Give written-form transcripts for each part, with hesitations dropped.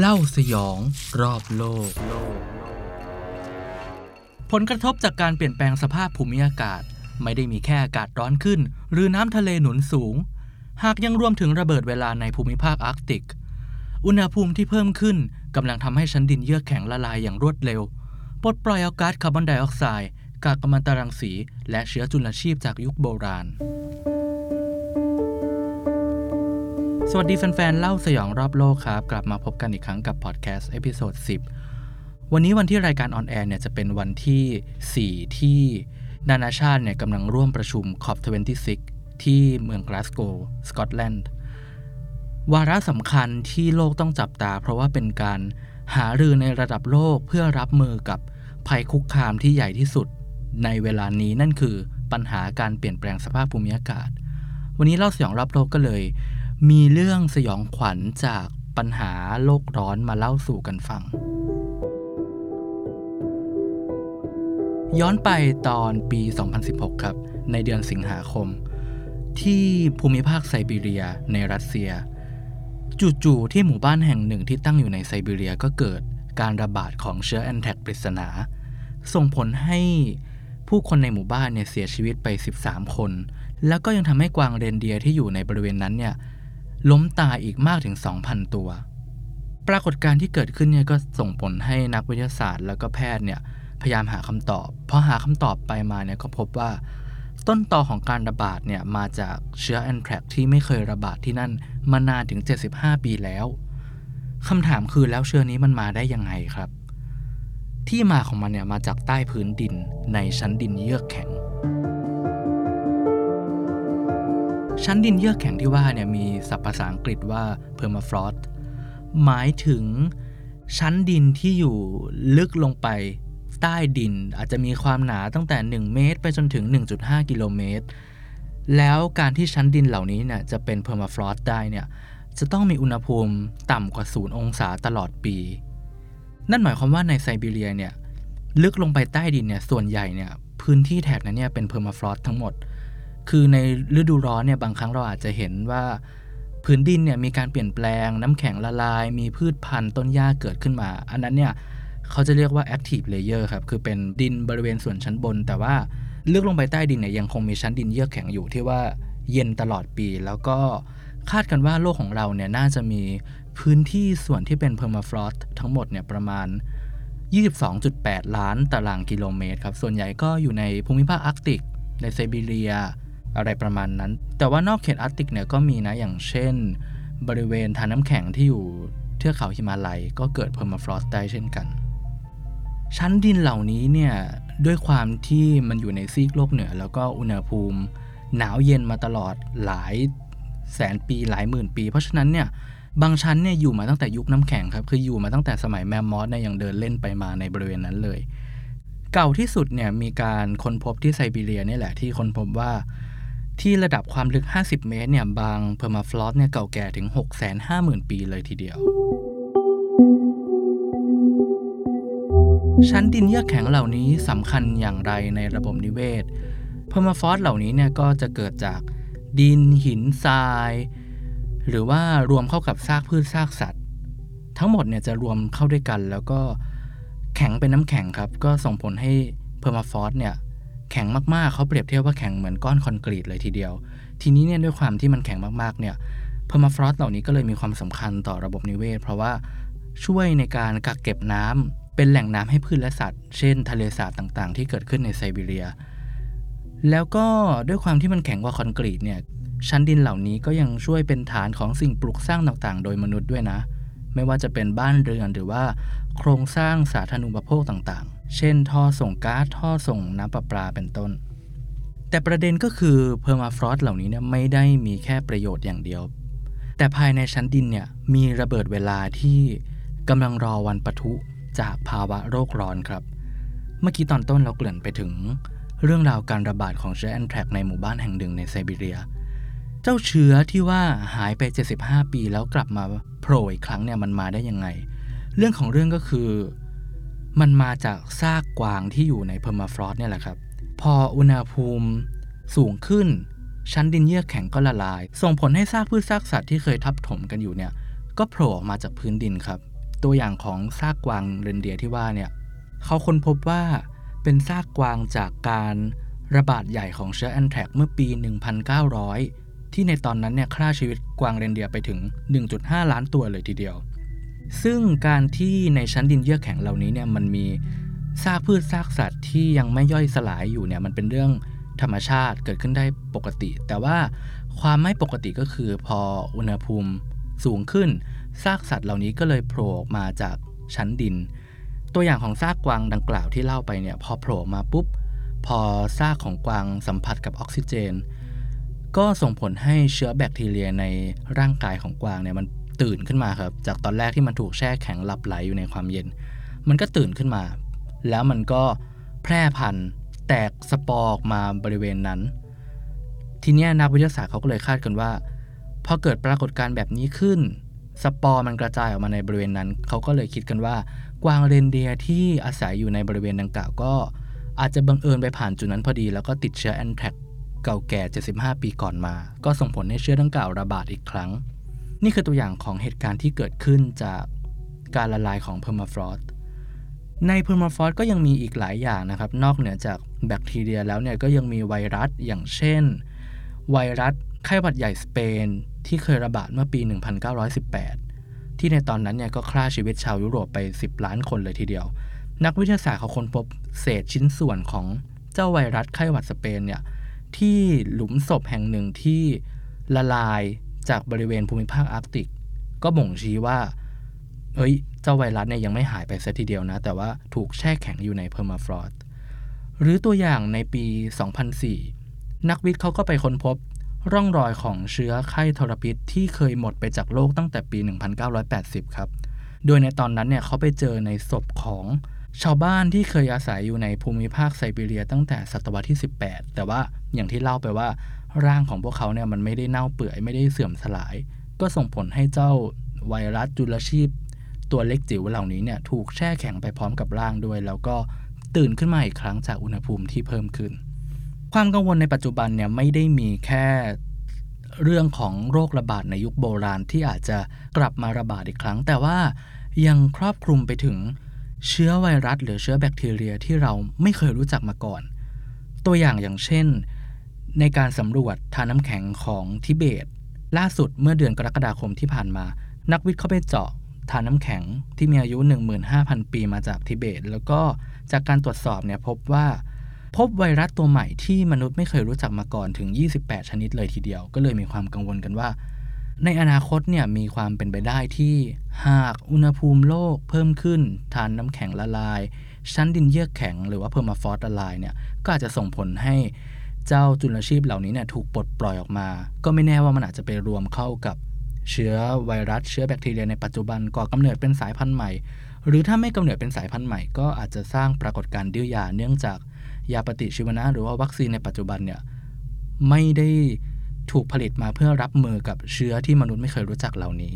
เล่าสยองรอบโลกผลกระทบจากการเปลี่ยนแปลงสภาพภูมิอากาศไม่ได้มีแค่อากาศร้อนขึ้นหรือน้ำทะเลหนุนสูงหากยังรวมถึงระเบิดเวลาในภูมิภาคอาร์กติกอุณหภูมิที่เพิ่มขึ้นกำลังทำให้ชั้นดินเยือกแข็งละลายอย่างรวดเร็วปลดปล่อยก๊าซคาร์บอนไดออกไซด์ก๊าซกัมมันตรังสีและเชื้อจุลชีพจากยุคโบราณสวัสดีแฟนๆเล่าสยองรอบโลกครับกลับมาพบกันอีกครั้งกับพอดแคสต์เอพิโซด10วันนี้วันที่รายการออนแอร์เนี่ยจะเป็นวันที่4ที่นานาชาติเนี่ยกำลังร่วมประชุม COP26 ที่เมืองกลาสโกว์สกอตแลนด์วาระสำคัญที่โลกต้องจับตาเพราะว่าเป็นการหารือในระดับโลกเพื่อรับมือกับภัยคุกคามที่ใหญ่ที่สุดในเวลานี้นั่นคือปัญหาการเปลี่ยนแปลงสภาพภูมิอากาศวันนี้เล่าสยองรอบโลกก็เลยมีเรื่องสยองขวัญจากปัญหาโลกร้อนมาเล่าสู่กันฟังย้อนไปตอนปี2016ครับในเดือนสิงหาคมที่ภูมิภาคไซบีเรียในรัสเซียจู่ๆที่หมู่บ้านแห่งหนึ่งที่ตั้งอยู่ในไซบีเรียก็เกิดการระบาดของเชื้อแอนแทรกปริศนาส่งผลให้ผู้คนในหมู่บ้านเนี่ยเสียชีวิตไป13คนแล้วก็ยังทำให้กวางเรนเดียร์ที่อยู่ในบริเวณนั้นเนี่ยล้มตายอีกมากถึง 2,000 ตัวปรากฏการณ์ที่เกิดขึ้นเนี่ยก็ส่งผลให้นักวิทยาศาสตร์แล้วก็แพทย์เนี่ยพยายามหาคำตอบพอหาคำตอบไปมาเนี่ยก็พบว่าต้นตอของการระบาดเนี่ยมาจากเชื้อแอนแทรกที่ไม่เคยระบาดที่นั่นมานานถึง75 ปีแล้วคำถามคือแล้วเชื้อนี้มันมาได้ยังไงครับที่มาของมันเนี่ยมาจากใต้พื้นดินในชั้นดินเยือกแข็งชั้นดินเยือกแข็งที่ว่าเนี่ยมีศัพท์ภาษาอังกฤษว่า permafrost หมายถึงชั้นดินที่อยู่ลึกลงไปใต้ดินอาจจะมีความหนาตั้งแต่1เมตรไปจนถึง 1.5 กิโลเมตรแล้วการที่ชั้นดินเหล่านี้เนี่ยจะเป็น permafrost ได้เนี่ยจะต้องมีอุณหภูมิต่ำกว่า0องศาตลอดปีนั่นหมายความว่าในไซบีเรียเนี่ยลึกลงไปใต้ดินเนี่ยส่วนใหญ่เนี่ยพื้นที่แถบนั้นเนี่ยเป็น permafrost ทั้งหมดคือในฤดูร้อนเนี่ยบางครั้งเราอาจจะเห็นว่าพื้นดินเนี่ยมีการเปลี่ยนแปลงน้ำแข็งละลายมีพืชพันธุ์ต้นหญ้าเกิดขึ้นมาอันนั้นเนี่ยเขาจะเรียกว่า active layer ครับคือเป็นดินบริเวณส่วนชั้นบนแต่ว่าลึกลงไปใต้ดินเนี่ยยังคงมีชั้นดินเยือกแข็งอยู่ที่ว่าเย็นตลอดปีแล้วก็คาดกันว่าโลกของเราเนี่ยน่าจะมีพื้นที่ส่วนที่เป็น permafrost ทั้งหมดเนี่ยประมาณ 22.8 ล้านตารางกิโลเมตรครับส่วนใหญ่ก็อยู่ในภูมิภาคอาร์กติกในไซบีเรียอะไรประมาณนั้นแต่ว่านอกเขตอาร์กติกเนี่ยก็มีนะอย่างเช่นบริเวณทาน้ำแข็งที่อยู่เทือกเขาหิมาลัยก็เกิด permafrost ได้เช่นกันชั้นดินเหล่านี้เนี่ยด้วยความที่มันอยู่ในซีกโลกเหนือแล้วก็อุณหภูมิหนาวเย็นมาตลอดหลายแสนปีหลายหมื่นปีเพราะฉะนั้นเนี่ยบางชั้นเนี่ยอยู่มาตั้งแต่ยุคน้ำแข็งครับคืออยู่มาตั้งแต่สมัยแมมมอธเนี่ยยังเดินเล่นไปมาในบริเวณนั้นเลยเก่าที่สุดเนี่ยมีการค้นพบที่ไซบีเรียนี่แหละที่ค้นพบว่าที่ระดับความลึก50เมตรเนี่ยบางเพอร์มาฟลอสเนี่ยเก่าแก่ถึง 650,000 ปีเลยทีเดียวชั้นดินเยือกแข็งเหล่านี้สำคัญอย่างไรในระบบนิเวศ permafrost เหล่านี้เนี่ยก็จะเกิดจากดินหินทรายหรือว่ารวมเข้ากับซากพืชซากสัตว์ทั้งหมดเนี่ยจะรวมเข้าด้วยกันแล้วก็แข็งเป็นน้ำแข็งครับก็ส่งผลให้ permafrost เนี่ยแข็งมากๆเขาเปรียบเทียบว่าแข็งเหมือนก้อนคอนกรีตเลยทีเดียวทีนี้เนี่ยด้วยความที่มันแข็งมากๆเนี่ย permafrost เหล่านี้ก็เลยมีความสำคัญต่อระบบนิเวศเพราะว่าช่วยในการกักเก็บน้ำเป็นแหล่งน้ำให้พืชและสัตว์เช่นทะเลสาบต่างๆที่เกิดขึ้นในไซบีเรียแล้วก็ด้วยความที่มันแข็งกว่าคอนกรีตเนี่ยชั้นดินเหล่านี้ก็ยังช่วยเป็นฐานของสิ่งปลูกสร้างต่างๆโดยมนุษย์ด้วยนะไม่ว่าจะเป็นบ้านเรือนหรือว่าโครงสร้างสาธารณูปโภคต่างๆเช่นท่อส่งก๊าซท่อส่งน้ำประปาเป็นต้นแต่ประเด็นก็คือ permafrost เหล่านี้เนี่ยไม่ได้มีแค่ประโยชน์อย่างเดียวแต่ภายในชั้นดินเนี่ยมีระเบิดเวลาที่กำลังรอวันปะทุจากภาวะโรคร้อนครับเมื่อกี้ตอนต้นเราเกริ่นไปถึงเรื่องราวการระบาดของเชื้อแอนแทรกในหมู่บ้านแห่งหนึ่งในไซบีเรียเจ้าเชื้อที่ว่าหายไป75ปีแล้วกลับมาโผล่อีกครั้งเนี่ยมันมาได้ยังไงเรื่องของเรื่องก็คือมันมาจากซากกวางที่อยู่ในเพอร์มาฟรอสต์เนี่ยแหละครับพออุณหภูมิสูงขึ้นชั้นดินเยือกแข็งก็ละลายส่งผลให้ซากพืชซากสัตว์ที่เคยทับถมกันอยู่เนี่ยก็โผล่ออกมาจากพื้นดินครับ ตัวอย่างของซากกวางเรนเดียร์ที่ว่าเนี่ยเขาค้นพบว่าเป็นซากกวางจากการระบาดใหญ่ของเชื้อแอนแทรกเมื่อปี 1900 ที่ในตอนนั้นเนี่ยฆ่าชีวิตกวางเรนเดียร์ไปถึง 1.5 ล้านตัวเลยทีเดียวซึ่งการที่ในชั้นดินเยือกแข็งเหล่านี้เนี่ยมันมีซากพืชซากสัตว์ที่ยังไม่ย่อยสลายอยู่เนี่ยมันเป็นเรื่องธรรมชาติเกิดขึ้นได้ปกติแต่ว่าความไม่ปกติก็คือพออุณหภูมิสูงขึ้นซากสัตว์เหล่านี้ก็เลยโผล่ออกมาจากชั้นดินตัวอย่างของซากกวางดังกล่าวที่เล่าไปเนี่ยพอโผล่มาปุ๊บพอซากของกวางสัมผัสกับออกซิเจนก็ส่งผลให้เชื้อแบคทีเรียในร่างกายของกวางเนี่ยมันตื่นขึ้นมาครับจากตอนแรกที่มันถูกแช่แข็งหลับไหลอยู่ในความเย็นมันก็ตื่นขึ้นมาแล้วมันก็แพร่พันธุ์แตกสปอร์ออกมาบริเวณนั้นทีนี้นักวิทยาศาสตร์เขาก็เลยคาดกันว่าพอเกิดปรากฏการณ์แบบนี้ขึ้นสปอร์มันกระจายออกมาในบริเวณนั้นเขาก็เลยคิดกันว่ากวางเรนเดียร์ที่อาศัยอยู่ในบริเวณดังกล่าวก็อาจจะบังเอิญไปผ่านจุดนั้นพอดีแล้วก็ติดเชื้อแอนแทรกเก่าแก่75ปีก่อนมาก็ส่งผลให้เชื้อดังกล่าวระบาดอีกครั้งนี่คือตัวอย่างของเหตุการณ์ที่เกิดขึ้นจากการละลายของ permafrost ใน permafrost ก็ยังมีอีกหลายอย่างนะครับนอกเหนือจากแบคทีเรียแล้วเนี่ยก็ยังมีไวรัสอย่างเช่นไวรัสไข้หวัดใหญ่สเปนที่เคยระบาดเมื่อปี 1918 ที่ในตอนนั้นเนี่ยก็ฆ่าชีวิตชาวยุโรปไป10ล้านคนเลยทีเดียวนักวิทยาศาสตร์เขาค้นพบเศษชิ้นส่วนของเจ้าไวรัสไข้หวัดสเปนเนี่ยที่หลุมศพแห่งหนึ่งที่ละลายจากบริเวณภูมิภาคอาร์กติกก็บ่งชี้ว่าเจ้าไวรัสเนี่ยยังไม่หายไปซะทีเดียวนะแต่ว่าถูกแช่แข็งอยู่ใน permafrost หรือตัวอย่างในปี 2004 นักวิทย์เขาก็ไปค้นพบร่องรอยของเชื้อไข้ทรพิษที่เคยหมดไปจากโลกตั้งแต่ปี 1980 ครับโดยในตอนนั้นเนี่ยเขาไปเจอในศพของชาวบ้านที่เคยอาศัยอยู่ในภูมิภาคไซบีเรียตั้งแต่ศตวรรษที่ 18แต่ว่าอย่างที่เล่าไปว่าร่างของพวกเขาเนี่ยมันไม่ได้เน่าเปื่อยไม่ได้เสื่อมสลายก็ส่งผลให้เจ้าไวรัสจุลชีพตัวเล็กจิ๋วเหล่านี้เนี่ยถูกแช่แข็งไปพร้อมกับร่างด้วยแล้วก็ตื่นขึ้นมาอีกครั้งจากอุณหภูมิที่เพิ่มขึ้นความกังวลในปัจจุบันเนี่ยไม่ได้มีแค่เรื่องของโรคระบาดในยุคโบราณที่อาจจะกลับมาระบาดอีกครั้งแต่ว่ายังครอบคลุมไปถึงเชื้อไวรัสหรือเชื้อแบคทีเรียที่เราไม่เคยรู้จักมาก่อนตัวอย่างอย่างเช่นในการสำรวจทาน้ำแข็งของทิเบตล่าสุดเมื่อเดือนกรกฎาคมที่ผ่านมานักวิทย์เข้าไปเจาะทาน้ำแข็งที่มีอายุ 15,000 ปีมาจากทิเบตแล้วก็จากการตรวจสอบเนี่ยพบไวรัสตัวใหม่ที่มนุษย์ไม่เคยรู้จักมาก่อนถึง28ชนิดเลยทีเดียวก็เลยมีความกังวลกันว่าในอนาคตเนี่ยมีความเป็นไปได้ที่หากอุณหภูมิโลกเพิ่มขึ้นทานน้ำแข็งละลายชั้นดินเยือกแข็งหรือว่า permafrost ละลายเนี่ยก็อาจจะส่งผลให้เจ้าจุลชีพเหล่านี้เนี่ยถูกปลดปล่อยออกมาก็ไม่แน่ว่ามันอาจจะไปรวมเข้ากับเชื้อไวรัสเชื้อแบคทีเรียในปัจจุบันก่อกำเนิดเป็นสายพันธุ์ใหม่หรือถ้าไม่กำเนิดเป็นสายพันธุ์ใหม่ก็อาจจะสร้างปรากฏการณ์ดื้อยาเนื่องจากยาปฏิชีวนะหรือว่าวัคซีนในปัจจุบันเนี่ยไม่ได้ถูกผลิตมาเพื่อรับมือกับเชื้อที่มนุษย์ไม่เคยรู้จักเหล่านี้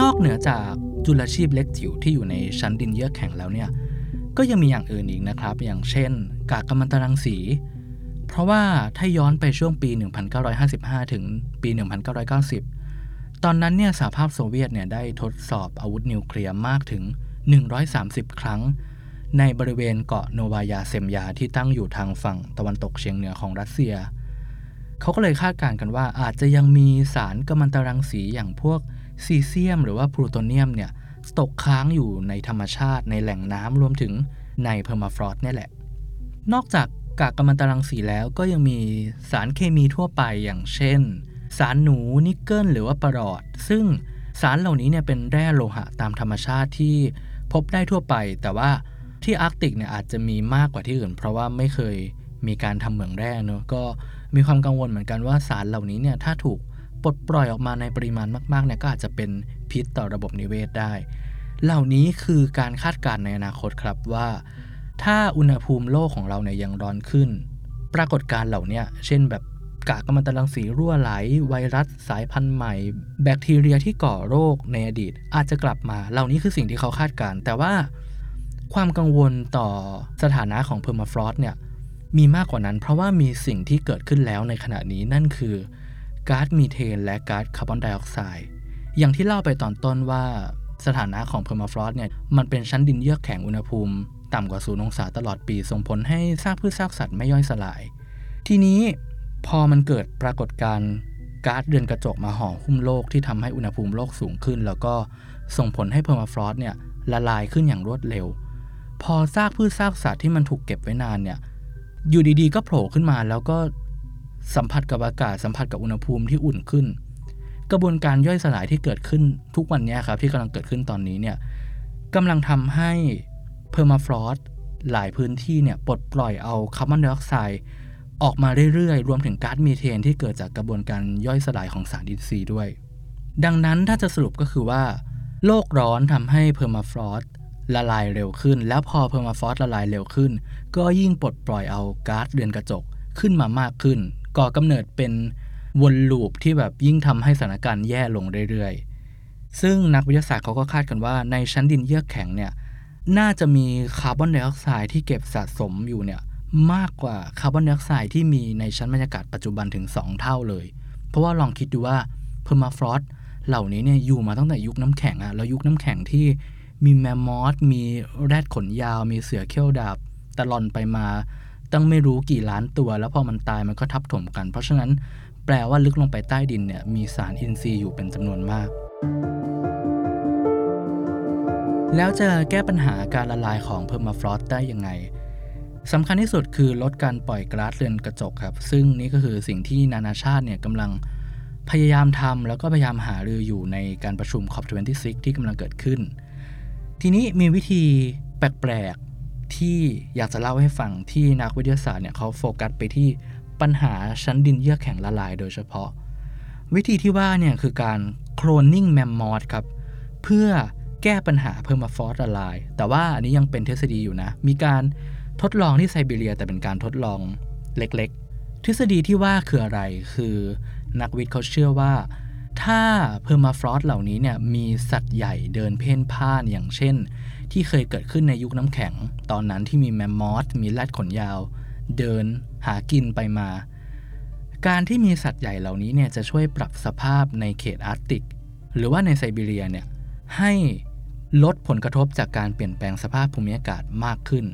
นอกเหนือจากจุลชีพเล็กจิ๋วที่อยู่ในชั้นดินเยือกแข็งแล้วเนี่ยก็ยังมีอย่างอื่นอีกนะครับอย่างเช่นกากกัมมันตรังสีเพราะว่าถ้าย้อนไปช่วงปี 1955 ถึงปี 1990 ตอนนั้นเนี่ยสหภาพโซเวียตเนี่ยได้ทดสอบอาวุธนิวเคลียร์มากถึง130 ครั้งในบริเวณเกาะโนวายาเซมยาที่ตั้งอยู่ทางฝั่งตะวันตกเฉียงเหนือของรัสเซียเขาก็เลยคาดการณ์กันว่าอาจจะยังมีสารกัมมันตรังสีอย่างพวกซีเซียมหรือว่าพลูโทเนียมเนี่ยตกค้างอยู่ในธรรมชาติในแหล่งน้ำรวมถึงในเพอร์มาฟรอสต์นี่แหละนอกจากกากกัมมันตรังสีแล้วก็ยังมีสารเคมีทั่วไปอย่างเช่นสารหนูนิกเกิลหรือว่าปรอทซึ่งสารเหล่านี้เนี่ยเป็นแร่โลหะตามธรรมชาติที่พบได้ทั่วไปแต่ว่าที่อาร์กติกเนี่ยอาจจะมีมากกว่าที่อื่นเพราะว่าไม่เคยมีการทำเหมืองแร่เนอะก็มีความกังวลเหมือนกันว่าสารเหล่านี้เนี่ยถ้าถูกปลดปล่อยออกมาในปริมาณมากๆเนี่ยก็อาจจะเป็นพิษต่อระบบนิเวศได้เหล่านี้คือการคาดการณ์ในอนาคตครับว่าถ้าอุณหภูมิโลกของเราเนี่ยยังร้อนขึ้นปรากฏการณ์เหล่านี้เช่นแบบกากกัมมันตรังสีรั่วไหลไวรัสสายพันธุ์ใหม่แบคทีเรียที่ก่อโรคในอดีตอาจจะกลับมาเหล่านี้คือสิ่งที่เขาคาดการณ์แต่ว่าความกังวลต่อสถานะของ permafrost เนี่ยมีมากกว่านั้นเพราะว่ามีสิ่งที่เกิดขึ้นแล้วในขณะนี้นั่นคือ ก๊าซมีเทนและก๊าซคาร์บอนไดออกไซด์อย่างที่เล่าไปตอนต้นว่าสถานะของ permafrost เนี่ยมันเป็นชั้นดินเยือกแข็งอุณหภูมิต่ำกว่า0องศาตลอดปีส่งผลให้ซากพืชซากสัตว์ไม่ย่อยสลายทีนี้พอมันเกิดปรากฏการณ์ก๊าซเรือนกระจกมาห่อหุ้มโลกที่ทำให้อุณหภูมิโลกสูงขึ้นแล้วก็ส่งผลให้ permafrost เนี่ยละลายขึ้นอย่างรวดเร็วพอซากพืชซากสัตว์ที่มันถูกเก็บไว้นานเนี่ยอยู่ดีๆก็โผล่ขึ้นมาแล้วก็สัมผัสกับอากาศสัมผัสกับอุณหภูมิที่อุ่นขึ้นกระบวนการย่อยสลายที่เกิดขึ้นทุกวันนี้ครับที่กำลังเกิดขึ้นตอนนี้เนี่ยกำลังทำให้ permafrost หลายพื้นที่เนี่ยปลดปล่อยเอาคาร์บอนไดออกไซด์ออกมาเรื่อยๆรวมถึงก๊าซมีเทนที่เกิดจากกระบวนการย่อยสลายของสารอินทรีย์ด้วยดังนั้นถ้าจะสรุปก็คือว่าโลกร้อนทำให้ permafrost ละลายเร็วขึ้นแล้วพอ permafrost ละลายเร็วขึ้นก็ยิ่งปลดปล่อยเอาก๊าซเรือนกระจกขึ้นมามากขึ้นก่อกำเนิดเป็นวนลูปที่แบบยิ่งทำให้สถานการณ์แย่ลงเรื่อยๆซึ่งนักวิทยาศาสตร์เขาก็คาดกันว่าในชั้นดินเยือกแข็งเนี่ยน่าจะมีคาร์บอนไดออกไซด์ที่เก็บสะสมอยู่เนี่ยมากกว่าคาร์บอนไดออกไซด์ที่มีในชั้นบรรยากาศปัจจุบันถึง2เท่าเลยเพราะว่าลองคิดดูว่า permafrost เหล่านี้เนี่ยอยู่มาตั้งแต่ยุคน้ำแข็งแล้วยุคน้ำแข็งที่มีแมมมอธมีแรดขนยาวมีเสือเขี้ยวดาบตะลอนไปมาตั้งไม่รู้กี่ล้านตัวแล้วพอมันตายมันก็ทับถมกันเพราะฉะนั้นแปลว่าลึกลงไปใต้ดินเนี่ยมีสารอินทรีย์อยู่เป็นจำนวนมากแล้วจะแก้ปัญหาการละลายของ permafrost ได้ยังไงสำคัญที่สุดคือลดการปล่อยก๊าซเรือนกระจกครับซึ่งนี่ก็คือสิ่งที่นานาชาติเนี่ยกำลังพยายามทำแล้วก็พยายามหารืออยู่ในการประชุม COP26 ที่กำลังเกิดขึ้นทีนี้มีวิธีแปลกๆที่อยากจะเล่าให้ฟังที่นักวิทยาศาสตร์เนี่ยเขาโฟกัสไปที่ปัญหาชั้นดินเยือกแข็งละลายโดยเฉพาะวิธีที่ว่าเนี่ยคือการโคลนนิ่งแมมมอธครับเพื่อแก้ปัญหา permafrost ละลายแต่ว่าอันนี้ยังเป็นทฤษฎีอยู่นะมีการทดลองที่ไซบีเรียแต่เป็นการทดลองเล็กๆทฤษฎีที่ว่าคืออะไรคือนักวิทย์เขาเชื่อว่าถ้า permafrost เหล่านี้เนี่ยมีสัตว์ใหญ่เดินเพ่นพ่านอย่างเช่นที่เคยเกิดขึ้นในยุคน้ำแข็งตอนนั้นที่มีแมมมอธมีแรดขนยาวเดินหากินไปมาการที่มีสัตว์ใหญ่เหล่านี้เนี่ยจะช่วยปรับสภาพในเขตอาร์กติกหรือว่าในไซบีเรียเนี่ยให้ลดผลกระทบจากการเปลี่ยนแปลงสภาพภูมิอากาศมากขึ้น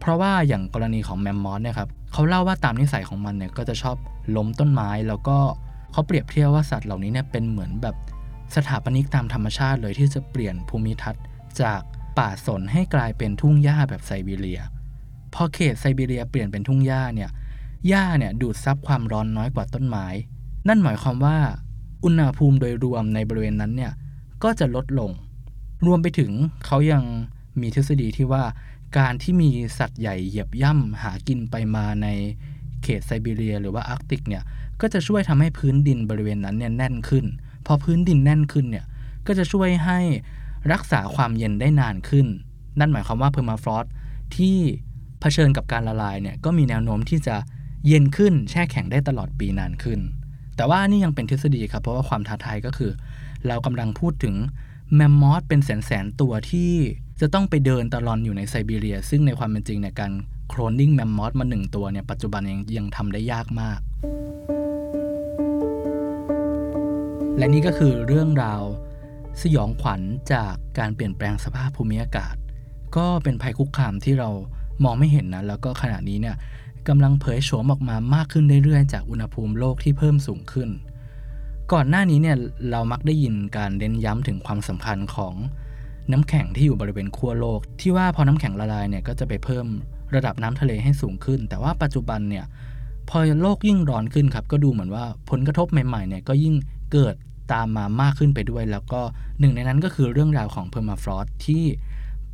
เพราะว่าอย่างกรณีของแมมมอธเนี่ยครับเขาเล่าว่าตามนิสัยของมันเนี่ยก็จะชอบล้มต้นไม้แล้วก็เขาเปรียบเทียบว่าสัตว์เหล่านี้เนี่ยเป็นเหมือนแบบสถาปนิกตามธรรมชาติเลยที่จะเปลี่ยนภูมิทัศน์จากป่าสนให้กลายเป็นทุ่งหญ้าแบบไซบีเรียพอเขตไซบีเรียเปลี่ยนเป็นทุ่งหญ้าเนี่ยหญ้าเนี่ยดูดซับความร้อนน้อยกว่าต้นไม้นั่นหมายความว่าอุณหภูมิโดยรวมในบริเวณนั้นเนี่ยก็จะลดลงรวมไปถึงเขายังมีทฤษฎีที่ว่าการที่มีสัตว์ใหญ่เหยียบย่ำหากินไปมาในเขตไซบีเรียหรือว่าอาร์กติกเนี่ยก็จะช่วยทำให้พื้นดินบริเวณนั้นเนี่ยแน่นขึ้นพอพื้นดินแน่นขึ้นเนี่ยก็จะช่วยให้รักษาความเย็นได้นานขึ้นนั่นหมายความว่า permafrost ที่เผชิญกับการละลายเนี่ยก็มีแนวโน้มที่จะเย็นขึ้นแช่แข็งได้ตลอดปีนานขึ้นแต่ว่านี่ยังเป็นทฤษฎีครับเพราะว่าความท้าทายก็คือเรากำลังพูดถึงแมมมอธเป็นแสนๆตัวที่จะต้องไปเดินตะลอนอยู่ในไซบีเรียซึ่งในความเป็นจริงเนี่ยการโคลนนิ่งแมมมอธมา1ตัวเนี่ยปัจจุบันยังทำได้ยากมากและนี่ก็คือเรื่องราวสยองขวัญจากการเปลี่ยนแปลงสภาพภูมิอากาศก็เป็นภัยคุกคามที่เรามองไม่เห็นนะแล้วก็ขณะนี้เนี่ยกำลังเผยโฉมออกมามากขึ้นเรื่อยๆจากอุณหภูมิโลกที่เพิ่มสูงขึ้นก่อนหน้านี้เนี่ยเรามักได้ยินการเน้นย้ำถึงความสำคัญของน้ำแข็งที่อยู่บริเวณขั้วโลกที่ว่าพอน้ำแข็งละลายเนี่ยก็จะไปเพิ่มระดับน้ำทะเลให้สูงขึ้นแต่ว่าปัจจุบันเนี่ยพอโลกยิ่งร้อนขึ้นครับก็ดูเหมือนว่าผลกระทบใหม่ๆเนี่ยก็ยิ่งเกิดตามมามากขึ้นไปด้วยแล้วก็หนึ่งในนั้นก็คือเรื่องราวของ permafrost ที่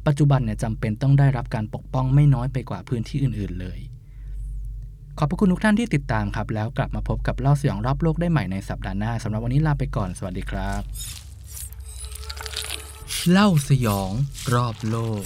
ปัจจุบันเนี่ยจำเป็นต้องได้รับการปกป้องไม่น้อยไปกว่าพื้นที่อื่นๆเลยขอบพระคุณทุกท่านที่ติดตามครับแล้วกลับมาพบกับเล่าสยองรอบโลกได้ใหม่ในสัปดาห์หน้าสำหรับวันนี้ลาไปก่อนสวัสดีครับเล่าสยองรอบโลก